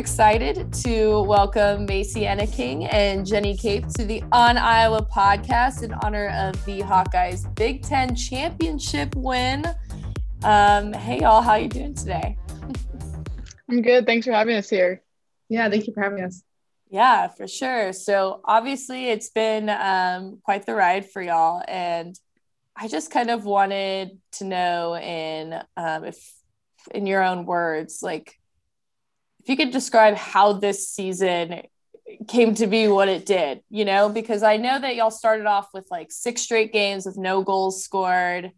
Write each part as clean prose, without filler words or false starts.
excited to welcome Macy Enneking and Jenny Cape to the On Iowa podcast in honor of the Hawkeyes Big Ten championship win. Hey y'all, how you doing today? I'm good. Thanks for having us here. Yeah, thank you for having us. Yeah, for sure. So obviously it's been quite the ride for y'all. And I just kind of wanted to know if in your own words, like if you could describe how this season came to be what it did, you know, because I know that y'all started off with like 6 straight games with no goals scored.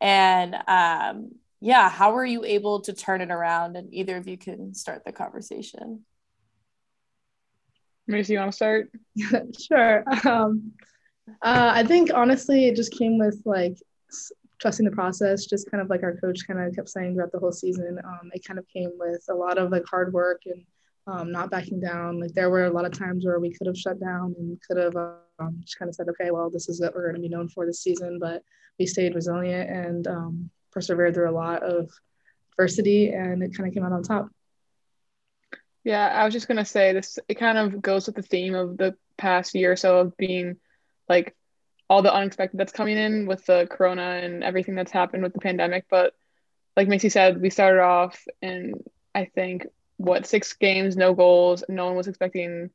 And how were you able to turn it around? And either of you can start the conversation. Macy, you want to start? Sure. I think honestly, it just came with like trusting the process, just kind of like our coach kind of kept saying throughout the whole season. It kind of came with a lot of like hard work and not backing down. Like there were a lot of times where we could have shut down and could have just kind of said, okay, well, this is what we're going to be known for this season, but we stayed resilient and persevered through a lot of adversity, and it kind of came out on top. Yeah, I was just going to say this, it kind of goes with the theme of the past year or so of being like all the unexpected that's coming in with the corona and everything that's happened with the pandemic. But like Macy said, we started off and I think 6 games, no goals. No one was expecting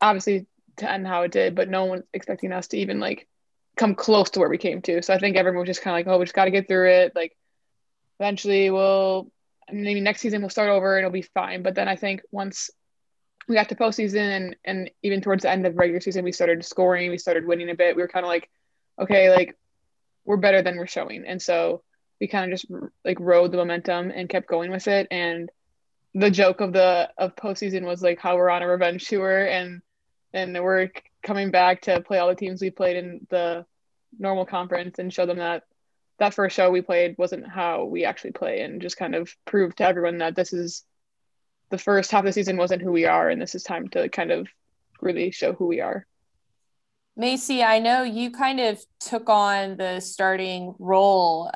obviously to end how it did, but no one was expecting us to even like come close to where we came to. So I think everyone was just kind of like, oh, we just got to get through it. Like eventually maybe next season we'll start over and it'll be fine. But then I think once we got to postseason and even towards the end of regular season, we started scoring, we started winning a bit. We were kind of like, okay, like we're better than we're showing. And so we kind of just like rode the momentum and kept going with it. And the joke of postseason was like how we're on a revenge tour and we're coming back to play all the teams we played in the normal conference and show them that first show we played wasn't how we actually play, and just kind of proved to everyone that this is the first half of the season wasn't who we are, and this is time to kind of really show who we are. Macy, I know you kind of took on the starting role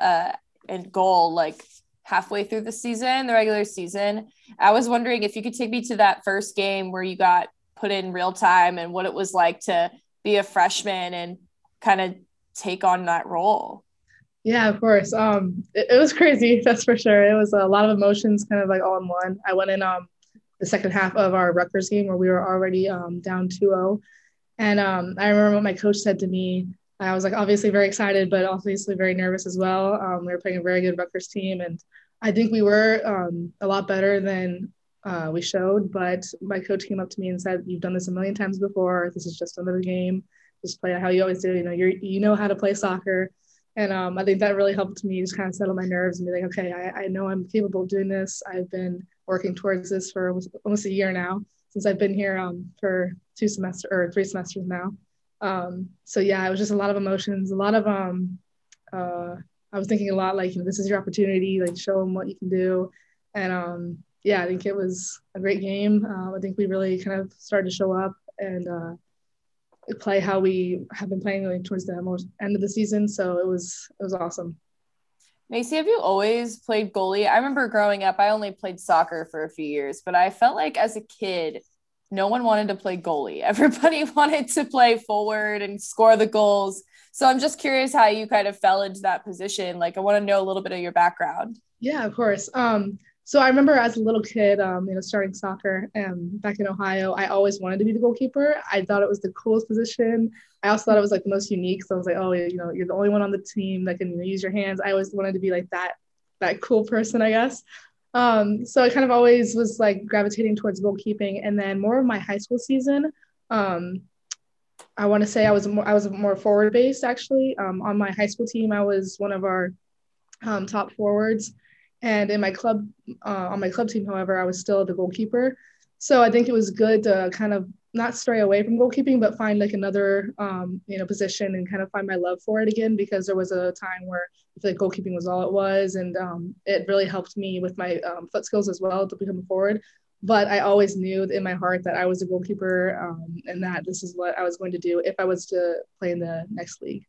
and goal like halfway through the season, the regular season. I was wondering if you could take me to that first game where you got put in real time and what it was like to be a freshman and kind of take on that role. Yeah, of course. It was crazy, that's for sure. It was a lot of emotions kind of like all in one. I went in the second half of our Rutgers game where we were already down 2-0. And I remember what my coach said to me. I was like obviously very excited, but obviously very nervous as well. We were playing a very good Rutgers team, and I think we were a lot better than we showed. But my coach came up to me and said, "You've done this a million times before. This is just another game. Just play how you always do. You know, you know how to play soccer." And I think that really helped me just kind of settle my nerves and be like, okay, I know I'm capable of doing this. I've been working towards this for almost a year now, since I've been here for 3 semesters now. So yeah, it was just a lot of emotions, a lot of, I was thinking a lot, like, you know, this is your opportunity, like show them what you can do. And I think it was a great game. I think we really kind of started to show up and play how we have been playing like towards the end of the season. So it was awesome. Macy, have you always played goalie? I remember growing up, I only played soccer for a few years, but I felt like as a kid, no one wanted to play goalie. Everybody wanted to play forward and score the goals. So I'm just curious how you kind of fell into that position. Like, I want to know a little bit of your background. Yeah, of course. So I remember as a little kid, starting soccer back in Ohio, I always wanted to be the goalkeeper. I thought it was the coolest position. I also thought it was like the most unique. So I was like, oh, you know, you're the only one on the team that can use your hands. I always wanted to be like that cool person, I guess. So I kind of always was like gravitating towards goalkeeping. And then more of my high school season, I want to say I was more forward based actually. On my high school team, I was one of our top forwards. And in my club, on my club team, however, I was still the goalkeeper. So I think it was good to kind of not stray away from goalkeeping, but find like another, position and kind of find my love for it again, because there was a time where I feel like goalkeeping was all it was. And it really helped me with my foot skills as well to become a forward. But I always knew in my heart that I was a goalkeeper and that this is what I was going to do if I was to play in the next league.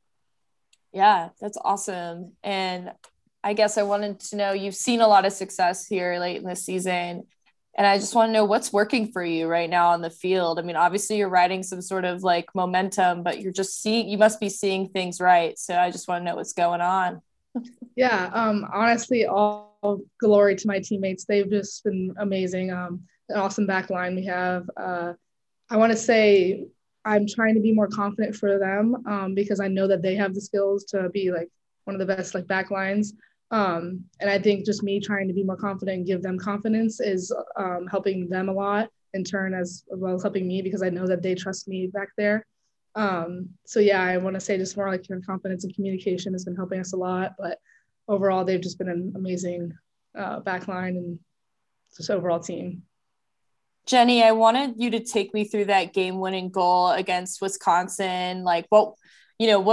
Yeah, that's awesome. And I guess I wanted to know, you've seen a lot of success here late in the season. And I just want to know what's working for you right now on the field. I mean, obviously you're riding some sort of like momentum, but you're just seeing, you must be seeing things right. So I just want to know what's going on. Yeah. Honestly, all glory to my teammates. They've just been amazing. An awesome back line we have. I want to say I'm trying to be more confident for them because I know that they have the skills to be like one of the best like back lines. And I think just me trying to be more confident and give them confidence is helping them a lot in turn, as well as helping me, because I know that they trust me back there. So yeah, I want to say just more like your confidence and communication has been helping us a lot, but overall they've just been an amazing back line and just overall team. Jenny, I wanted you to take me through that game-winning goal against Wisconsin. Like what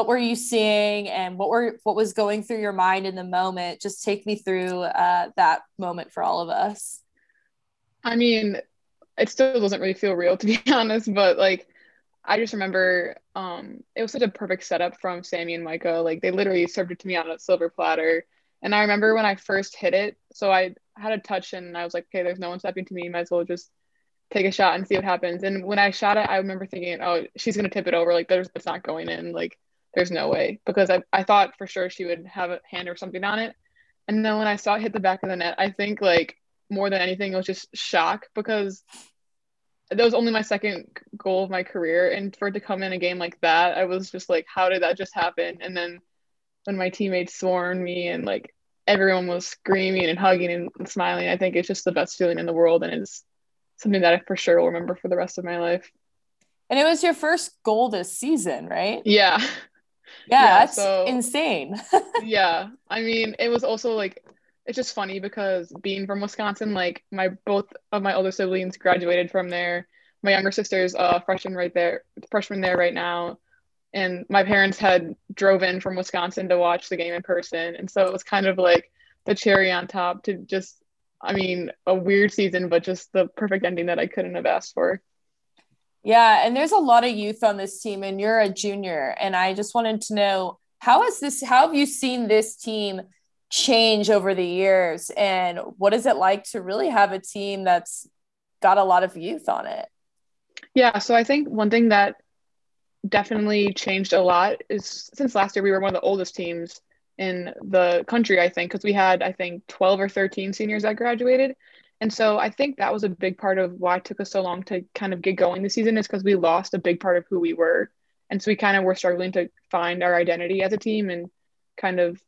were you seeing and what was going through your mind in the moment? Just take me through that moment for all of us. I mean, it still doesn't really feel real, to be honest, but like, I just remember it was such a perfect setup from Sammy and Micah. Like they literally served it to me on a silver platter. And I remember when I first hit it, so I had a touch and I was like, okay, there's no one stepping to me. Might as well just take a shot and see what happens. And when I shot it, I remember thinking, oh, she's going to tip it over. Like that's not going in. Like there's no way, because I thought for sure she would have a hand or something on it. And then when I saw it hit the back of the net, I think like more than anything, it was just shock, because that was only my second goal of my career. And for it to come in a game like that, I was just like, how did that just happen? And then when my teammates swarmed me and like everyone was screaming and hugging and smiling, I think it's just the best feeling in the world. And it's something that I for sure will remember for the rest of my life. And it was your first goal this season, right? Yeah. Yeah, that's insane. Yeah. I mean, it was also like, it's just funny because being from Wisconsin, like both of my older siblings graduated from there. My younger sister's a freshman there right now. And my parents had drove in from Wisconsin to watch the game in person. And so it was kind of like the cherry on top to just, I mean, a weird season, but just the perfect ending that I couldn't have asked for. Yeah. And there's a lot of youth on this team and you're a junior. And I just wanted to know, how have you seen this team change over the years? And what is it like to really have a team that's got a lot of youth on it? Yeah. So I think one thing that definitely changed a lot is since last year, we were one of the oldest teams in the country, I think, because we had, I think, 12 or 13 seniors that graduated. And so I think that was a big part of why it took us so long to kind of get going this season, is because we lost a big part of who we were. And so we kind of were struggling to find our identity as a team and kind of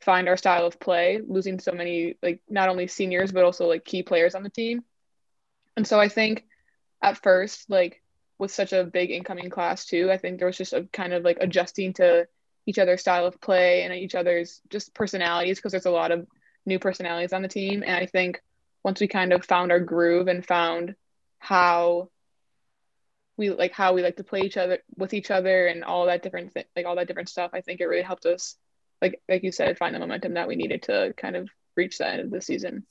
find our style of play, losing so many, like, not only seniors, but also, like, key players on the team. And so I think at first, like, with such a big incoming class, too, I think there was just a kind of, like, adjusting to each other's style of play and each other's just personalities, because there's a lot of new personalities on the team. And I think once we kind of found our groove and found how we like to play each other and all that different stuff, I think it really helped us, like you said, find the momentum that we needed to kind of reach the end of the season.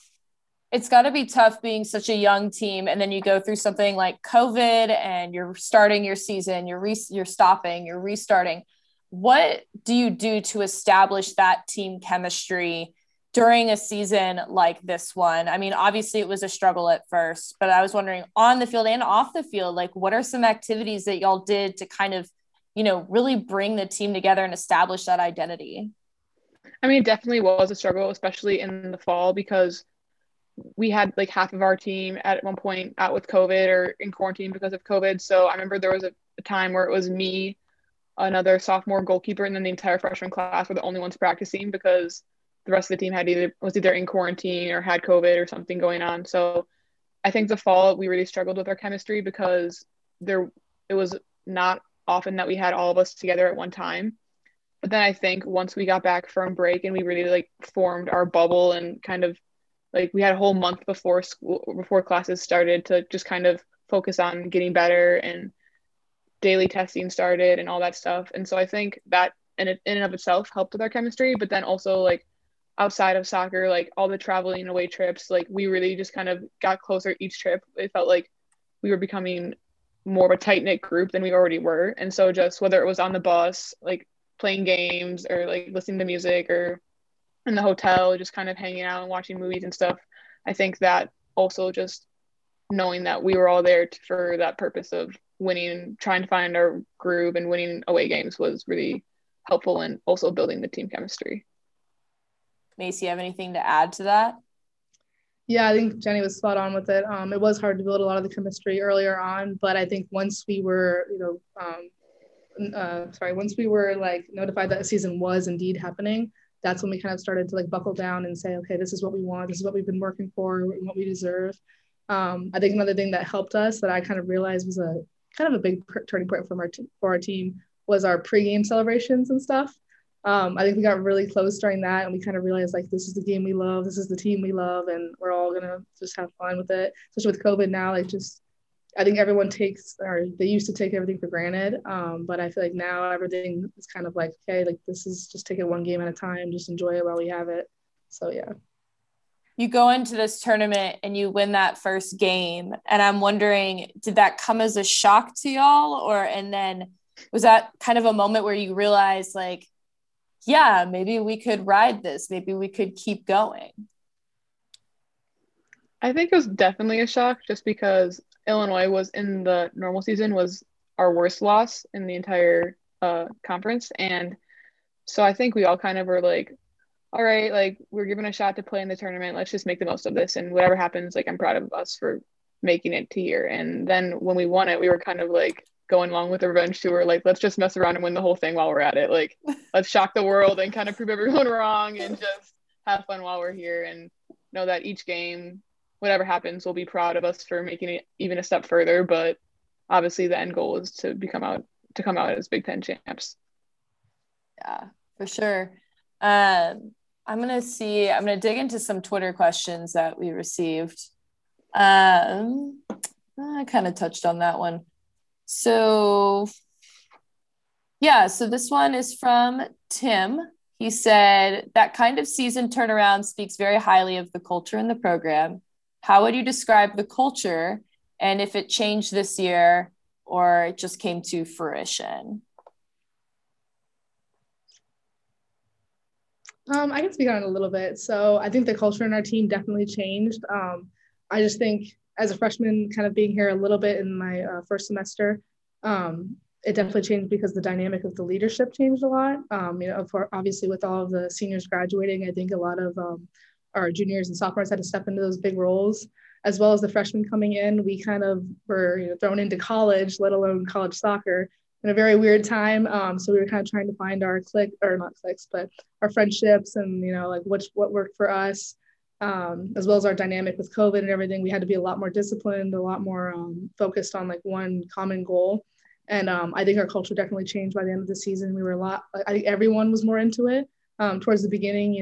It's got to be tough being such a young team, and then you go through something like COVID and you're starting your season, you're stopping, you're restarting. What do you do to establish that team chemistry during a season like this one? I mean, obviously it was a struggle at first, but I was wondering on the field and off the field, like what are some activities that y'all did to kind of, you know, really bring the team together and establish that identity? I mean, it definitely was a struggle, especially in the fall, because we had like half of our team at one point out with COVID or in quarantine because of COVID. So I remember there was a time where it was me, another sophomore goalkeeper, and then the entire freshman class were the only ones practicing, because the rest of the team was either in quarantine or had COVID or something going on. So I think the fall we really struggled with our chemistry, because it was not often that we had all of us together at one time. But then I think once we got back from break and we really like formed our bubble and kind of like we had a whole month before school, before classes started, to just kind of focus on getting better, and daily testing started and all that stuff. And so I think that in and of itself helped with our chemistry, but then also like outside of soccer, like all the traveling away trips, like we really just kind of got closer each trip. It felt like we were becoming more of a tight-knit group than we already were. And so just whether it was on the bus, like playing games or like listening to music, or in the hotel, just kind of hanging out and watching movies and stuff, I think that also just knowing that we were all there for that purpose of winning, trying to find our groove and winning away games was really helpful, and also building the team chemistry. Macy, you have anything to add to that? Yeah, I think Jenny was spot on with it. It was hard to build a lot of the chemistry earlier on, but I think once we were, once we were like notified that a season was indeed happening, that's when we kind of started to like buckle down and say, okay, this is what we want. This is what we've been working for and what we deserve. I think another thing that helped us that I kind of realized was a kind of a big turning point for our team was our pregame celebrations and stuff. I think we got really close during that, and we kind of realized like, this is the game we love. This is the team we love, and we're all going to just have fun with it, especially with COVID now. Like just, I think everyone takes, or they used to take everything for granted. But I feel like now everything is kind of like, okay, like this is just take it one game at a time, just enjoy it while we have it. So, yeah. You go into this tournament and you win that first game. And I'm wondering, did that come as a shock to y'all? And then was that kind of a moment where you realized like, yeah, maybe we could ride this. Maybe we could keep going. I think it was definitely a shock just because Illinois was in the normal season was our worst loss in the entire conference. And so I think we all kind of were like, all right, like we're given a shot to play in the tournament. Let's just make the most of this. And whatever happens, like I'm proud of us for making it to here. And then when we won it, we were kind of like going along with the revenge tour. Like, let's just mess around and win the whole thing while we're at it. Like, let's shock the world and kind of prove everyone wrong and just have fun while we're here and know that each game, whatever happens, we'll be proud of us for making it even a step further. But obviously the end goal is to come out as Big Ten champs. Yeah, for sure. I'm going to dig into some Twitter questions that we received. I kind of touched on that one. So, yeah, so this one is from Tim. He said, that kind of season turnaround speaks very highly of the culture in the program. How would you describe the culture and if it changed this year or it just came to fruition? I can speak on it a little bit. So I think the culture in our team definitely changed. I just think as a freshman kind of being here a little bit in my first semester, it definitely changed because the dynamic of the leadership changed a lot. Obviously with all of the seniors graduating, I think a lot of our juniors and sophomores had to step into those big roles, as well as the freshmen coming in. We kind of were thrown into college, let alone college soccer, in a very weird time. So we were kind of trying to find our our friendships and, like what worked for us, as well as our dynamic with COVID and everything. We had to be a lot more disciplined, a lot more focused on like one common goal. And I think our culture definitely changed by the end of the season. We were I think everyone was more into it. Towards the beginning,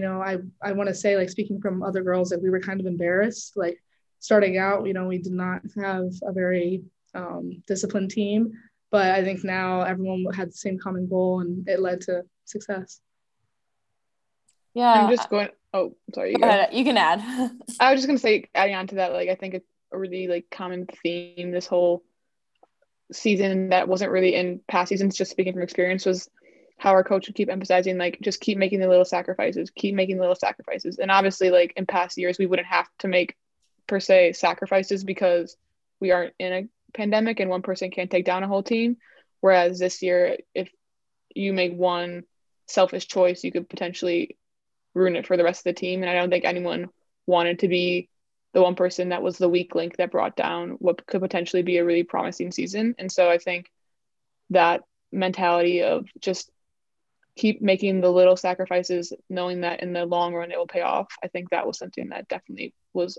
I want to say, like, speaking from other girls, like we were kind of embarrassed, like starting out, we did not have a very disciplined team, but I think now everyone had the same common goal and it led to success. Yeah. I'm just going, oh, sorry. Go ahead. You can add. I was just going to say, adding on to that, like, I think it's a really like common theme this whole season that wasn't really in past seasons, just speaking from experience, was how our coach would keep emphasizing, like, just keep making the little sacrifices, keep making the little sacrifices. And obviously, like, in past years, we wouldn't have to make, per se, sacrifices because we aren't in a pandemic and one person can't take down a whole team. Whereas this year, if you make one selfish choice, you could potentially ruin it for the rest of the team. And I don't think anyone wanted to be the one person that was the weak link that brought down what could potentially be a really promising season. And so I think that mentality of just keep making the little sacrifices, knowing that in the long run it will pay off, I think that was something that definitely was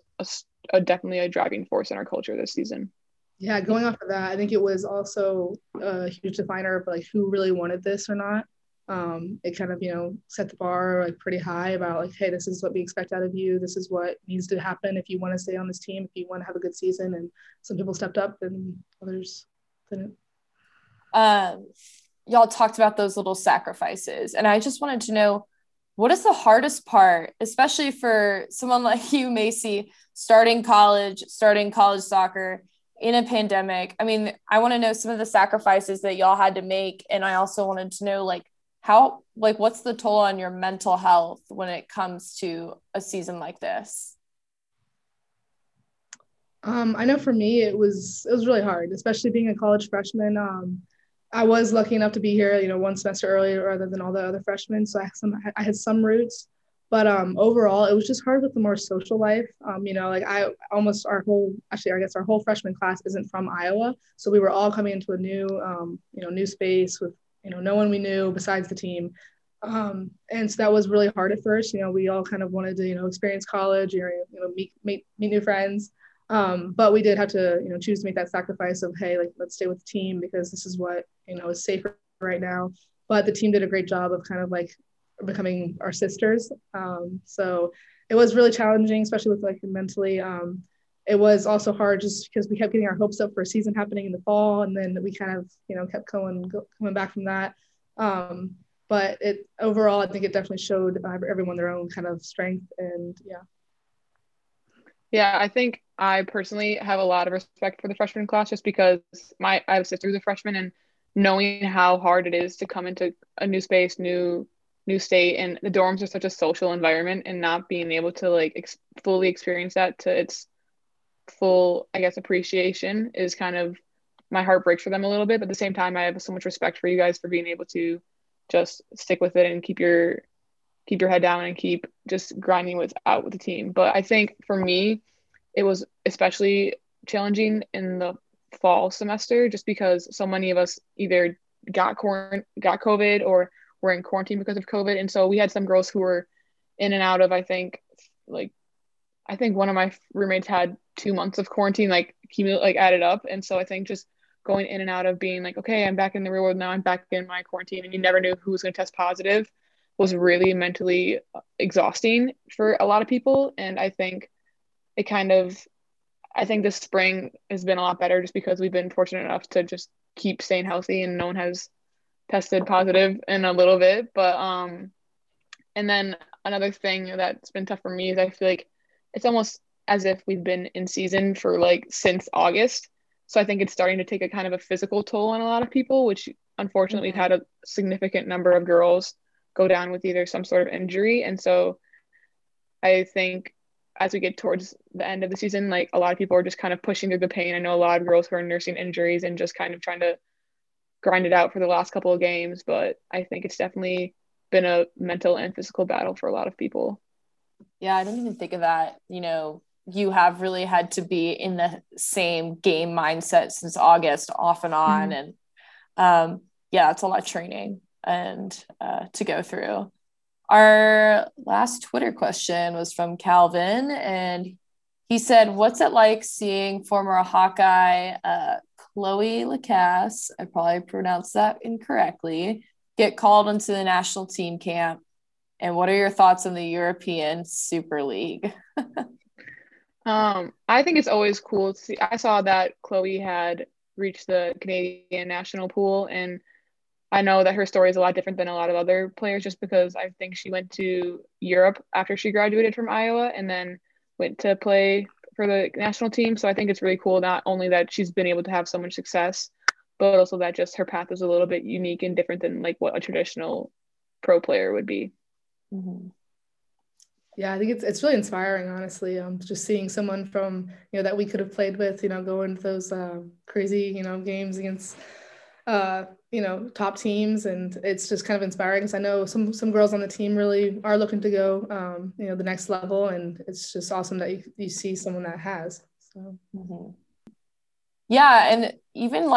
definitely a driving force in our culture this season. Yeah, going off of that, I think it was also a huge definer of like who really wanted this or not. It kind of, set the bar like pretty high about like, hey, this is what we expect out of you. This is what needs to happen if you want to stay on this team, if you want to have a good season. And some people stepped up and others didn't. Y'all talked about those little sacrifices. And I just wanted to know, what is the hardest part, especially for someone like you, Macy, starting college soccer in a pandemic? I mean, I want to know some of the sacrifices that y'all had to make. And I also wanted to know, like, what's the toll on your mental health when it comes to a season like this? I know for me, it was really hard, especially being a college freshman. I was lucky enough to be here, one semester earlier rather than all the other freshmen. So I had some roots, but overall, it was just hard with the more social life. Our whole freshman class isn't from Iowa. So we were all coming into a new, new space with, no one we knew besides the team. And so that was really hard at first. We all kind of wanted to, experience college, meet new friends. But we did have to, choose to make that sacrifice of, hey, let's stay with the team because this is what, is safer right now. But the team did a great job of kind of becoming our sisters. So it was really challenging, especially with mentally. It was also hard just because we kept getting our hopes up for a season happening in the fall. And then we kind of, kept coming back from that. But overall, I think it definitely showed everyone their own kind of strength and yeah. Yeah, I think I personally have a lot of respect for the freshman class just because I have a sister who's a freshman, and knowing how hard it is to come into a new space, new state, and the dorms are such a social environment, and not being able to fully experience that to its full, I guess, appreciation is kind of, my heart breaks for them a little bit. But at the same time, I have so much respect for you guys for being able to just stick with it and keep your head down and keep just grinding with the team. But I think for me, it was especially challenging in the fall semester, just because so many of us either got COVID or were in quarantine because of COVID. And so we had some girls who were in and out of, I think one of my roommates had 2 months of quarantine, added up. And so I think just going in and out of being okay, I'm back in the real world now, I'm back in my quarantine, and you never knew who was going to test positive, was really mentally exhausting for a lot of people. And I think this spring has been a lot better just because we've been fortunate enough to just keep staying healthy, and no one has tested positive in a little bit. But and then another thing that's been tough for me is I feel like it's almost as if we've been in season for since August. So I think it's starting to take a kind of a physical toll on a lot of people, which unfortunately we've had a significant number of girls go down with either some sort of injury. And so I think as we get towards the end of the season, a lot of people are just kind of pushing through the pain. I know a lot of girls who are nursing injuries and just kind of trying to grind it out for the last couple of games. But I think it's definitely been a mental and physical battle for a lot of people. Yeah, I didn't even think of that. You have really had to be in the same game mindset since August, off and on. Mm-hmm. And it's a lot of training and to go through. Our last Twitter question was from Calvin, and he said, what's it like seeing former Hawkeye Chloe Lacasse, I probably pronounced that incorrectly, get called into the national team camp, and what are your thoughts on the European Super League? I think it's always cool to see. I saw that Chloe had reached the Canadian national pool, and I know that her story is a lot different than a lot of other players just because I think she went to Europe after she graduated from Iowa and then went to play for the national team. So I think it's really cool, not only that she's been able to have so much success, but also that just her path is a little bit unique and different than what a traditional pro player would be. Mm-hmm. Yeah, I think it's really inspiring, honestly, just seeing someone from, that we could have played with, go into those crazy, games against top teams, and it's just kind of inspiring because I know some girls on the team really are looking to go the next level, and it's just awesome that you see someone that has. So mm-hmm. Yeah, and even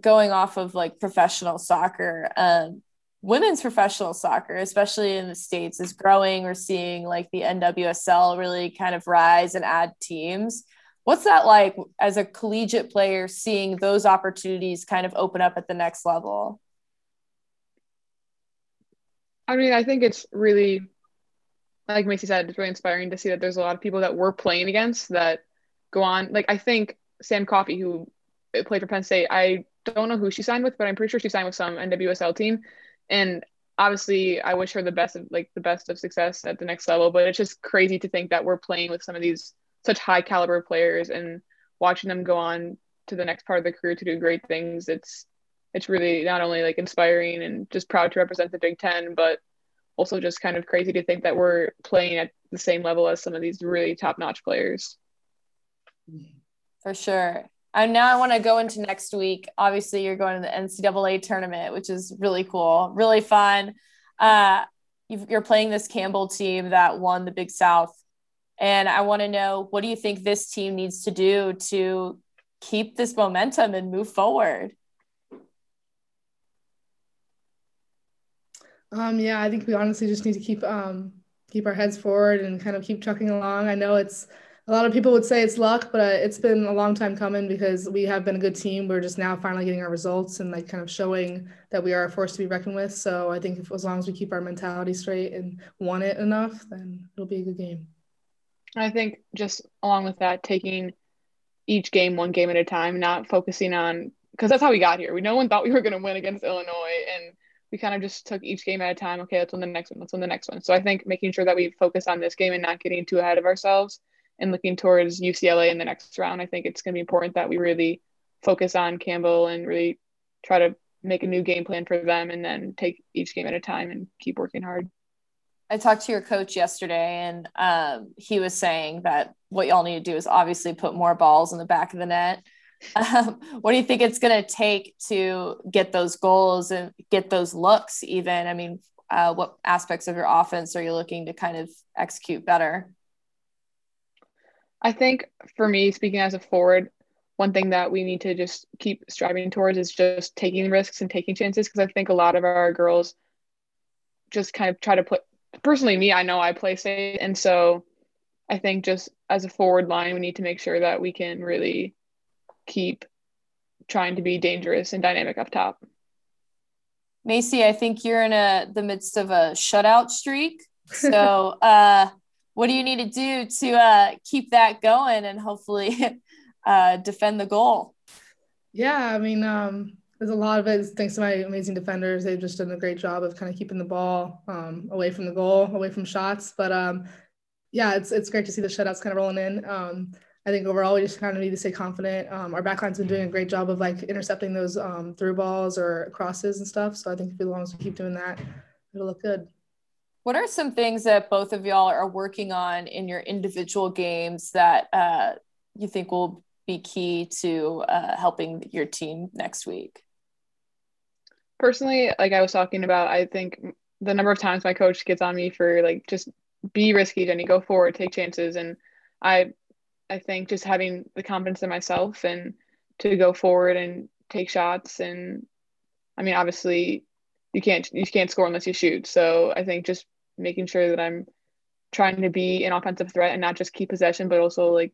going off of professional soccer, women's professional soccer, especially in the States, is growing. We're seeing the NWSL really kind of rise and add teams. What's that like as a collegiate player, seeing those opportunities kind of open up at the next level? I mean, I think it's really, like Macy said, it's really inspiring to see that there's a lot of people that we're playing against that go on. I think Sam Coffey, who played for Penn State, I don't know who she signed with, but I'm pretty sure she signed with some NWSL team. And obviously, I wish her the best of success at the next level. But it's just crazy to think that we're playing with some of these such high caliber players and watching them go on to the next part of their career to do great things. It's really not only inspiring and just proud to represent the Big Ten, but also just kind of crazy to think that we're playing at the same level as some of these really top notch players. For sure. And now I want to go into next week. Obviously, you're going to the NCAA tournament, which is really cool, really fun. You're playing this Campbell team that won the Big South. And I want to know, what do you think this team needs to do to keep this momentum and move forward? Yeah, I think we honestly just need to keep our heads forward and kind of keep chucking along. I know a lot of people would say it's luck, but it's been a long time coming because we have been a good team. We're just now finally getting our results and like kind of showing that we are a force to be reckoned with. So I think as long as we keep our mentality straight and want it enough, then it'll be a good game. I think just along with that, taking each game one game at a time, not focusing on, because that's how we got here. No one thought we were going to win against Illinois, and we kind of just took each game at a time. Okay, let's win the next one. Let's win the next one. So I think making sure that we focus on this game and not getting too ahead of ourselves and looking towards UCLA in the next round. I think it's going to be important that we really focus on Campbell and really try to make a new game plan for them and then take each game at a time and keep working hard. I talked to your coach yesterday, and he was saying that what y'all need to do is obviously put more balls in the back of the net. What do you think it's going to take to get those goals and get those looks even? I mean, what aspects of your offense are you looking to kind of execute better? I think for me, speaking as a forward, one thing that we need to just keep striving towards is just taking risks and taking chances, because I think a lot of our girls just kind of try to put – personally, me, I know I play safe, and so I think just as a forward line, we need to make sure that we can really keep trying to be dangerous and dynamic up top. Macy, I think you're in the midst of a shutout streak, so what do you need to do to keep that going and hopefully defend the goal? Yeah, I mean, there's a lot of it thanks to my amazing defenders. They've just done a great job of kind of keeping the ball away from the goal, away from shots. But, yeah, it's great to see the shutouts kind of rolling in. I think overall we just kind of need to stay confident. Our backline's been doing a great job of, like, intercepting those through balls or crosses and stuff. So I think as long as we keep doing that, it'll look good. What are some things that both of y'all are working on in your individual games that you think will be key to helping your team next week? Personally, like I was talking about, I think the number of times my coach gets on me for, like, just be risky, Jenny, go forward, take chances. And I think just having the confidence in myself and to go forward and take shots. And I mean, obviously you can't score unless you shoot. So I think just making sure that I'm trying to be an offensive threat and not just keep possession, but also, like,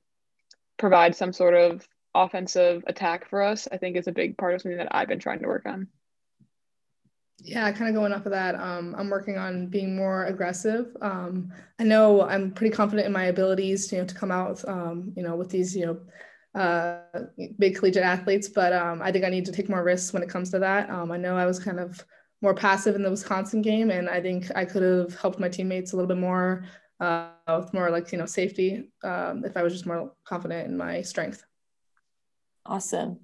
provide some sort of offensive attack for us, I think is a big part of something that I've been trying to work on. Yeah, kind of going off of that, I'm working on being more aggressive. I know I'm pretty confident in my abilities, to come out, with these, big collegiate athletes, but I think I need to take more risks when it comes to that. I know I was kind of more passive in the Wisconsin game, and I think I could have helped my teammates a little bit more with more, like, safety if I was just more confident in my strength. Awesome.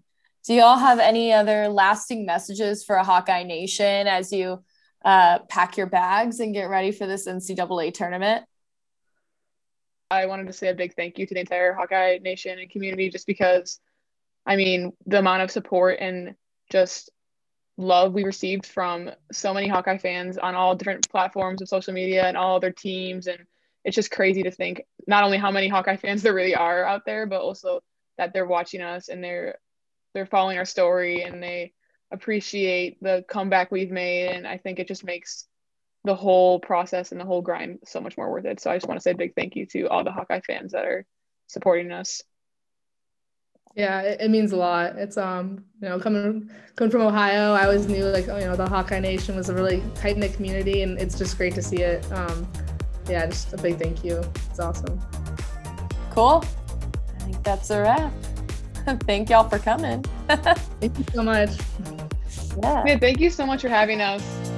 Do you all have any other lasting messages for a Hawkeye Nation as you pack your bags and get ready for this NCAA tournament? I wanted to say a big thank you to the entire Hawkeye Nation and community, just because, I mean, the amount of support and just love we received from so many Hawkeye fans on all different platforms of social media and all their teams. And it's just crazy to think not only how many Hawkeye fans there really are out there, but also that they're watching us and they're following our story and they appreciate the comeback we've made. And I think it just makes the whole process and the whole grind so much more worth it. So I just want to say a big thank you to all the Hawkeye fans that are supporting us. Yeah, it means a lot. It's, coming from Ohio, I always knew, like, the Hawkeye Nation was a really tight-knit community, and it's just great to see it. Yeah, just a big thank you. It's awesome. Cool. I think that's a wrap. Thank y'all for coming. Thank you so much. Yeah. Thank you so much for having us.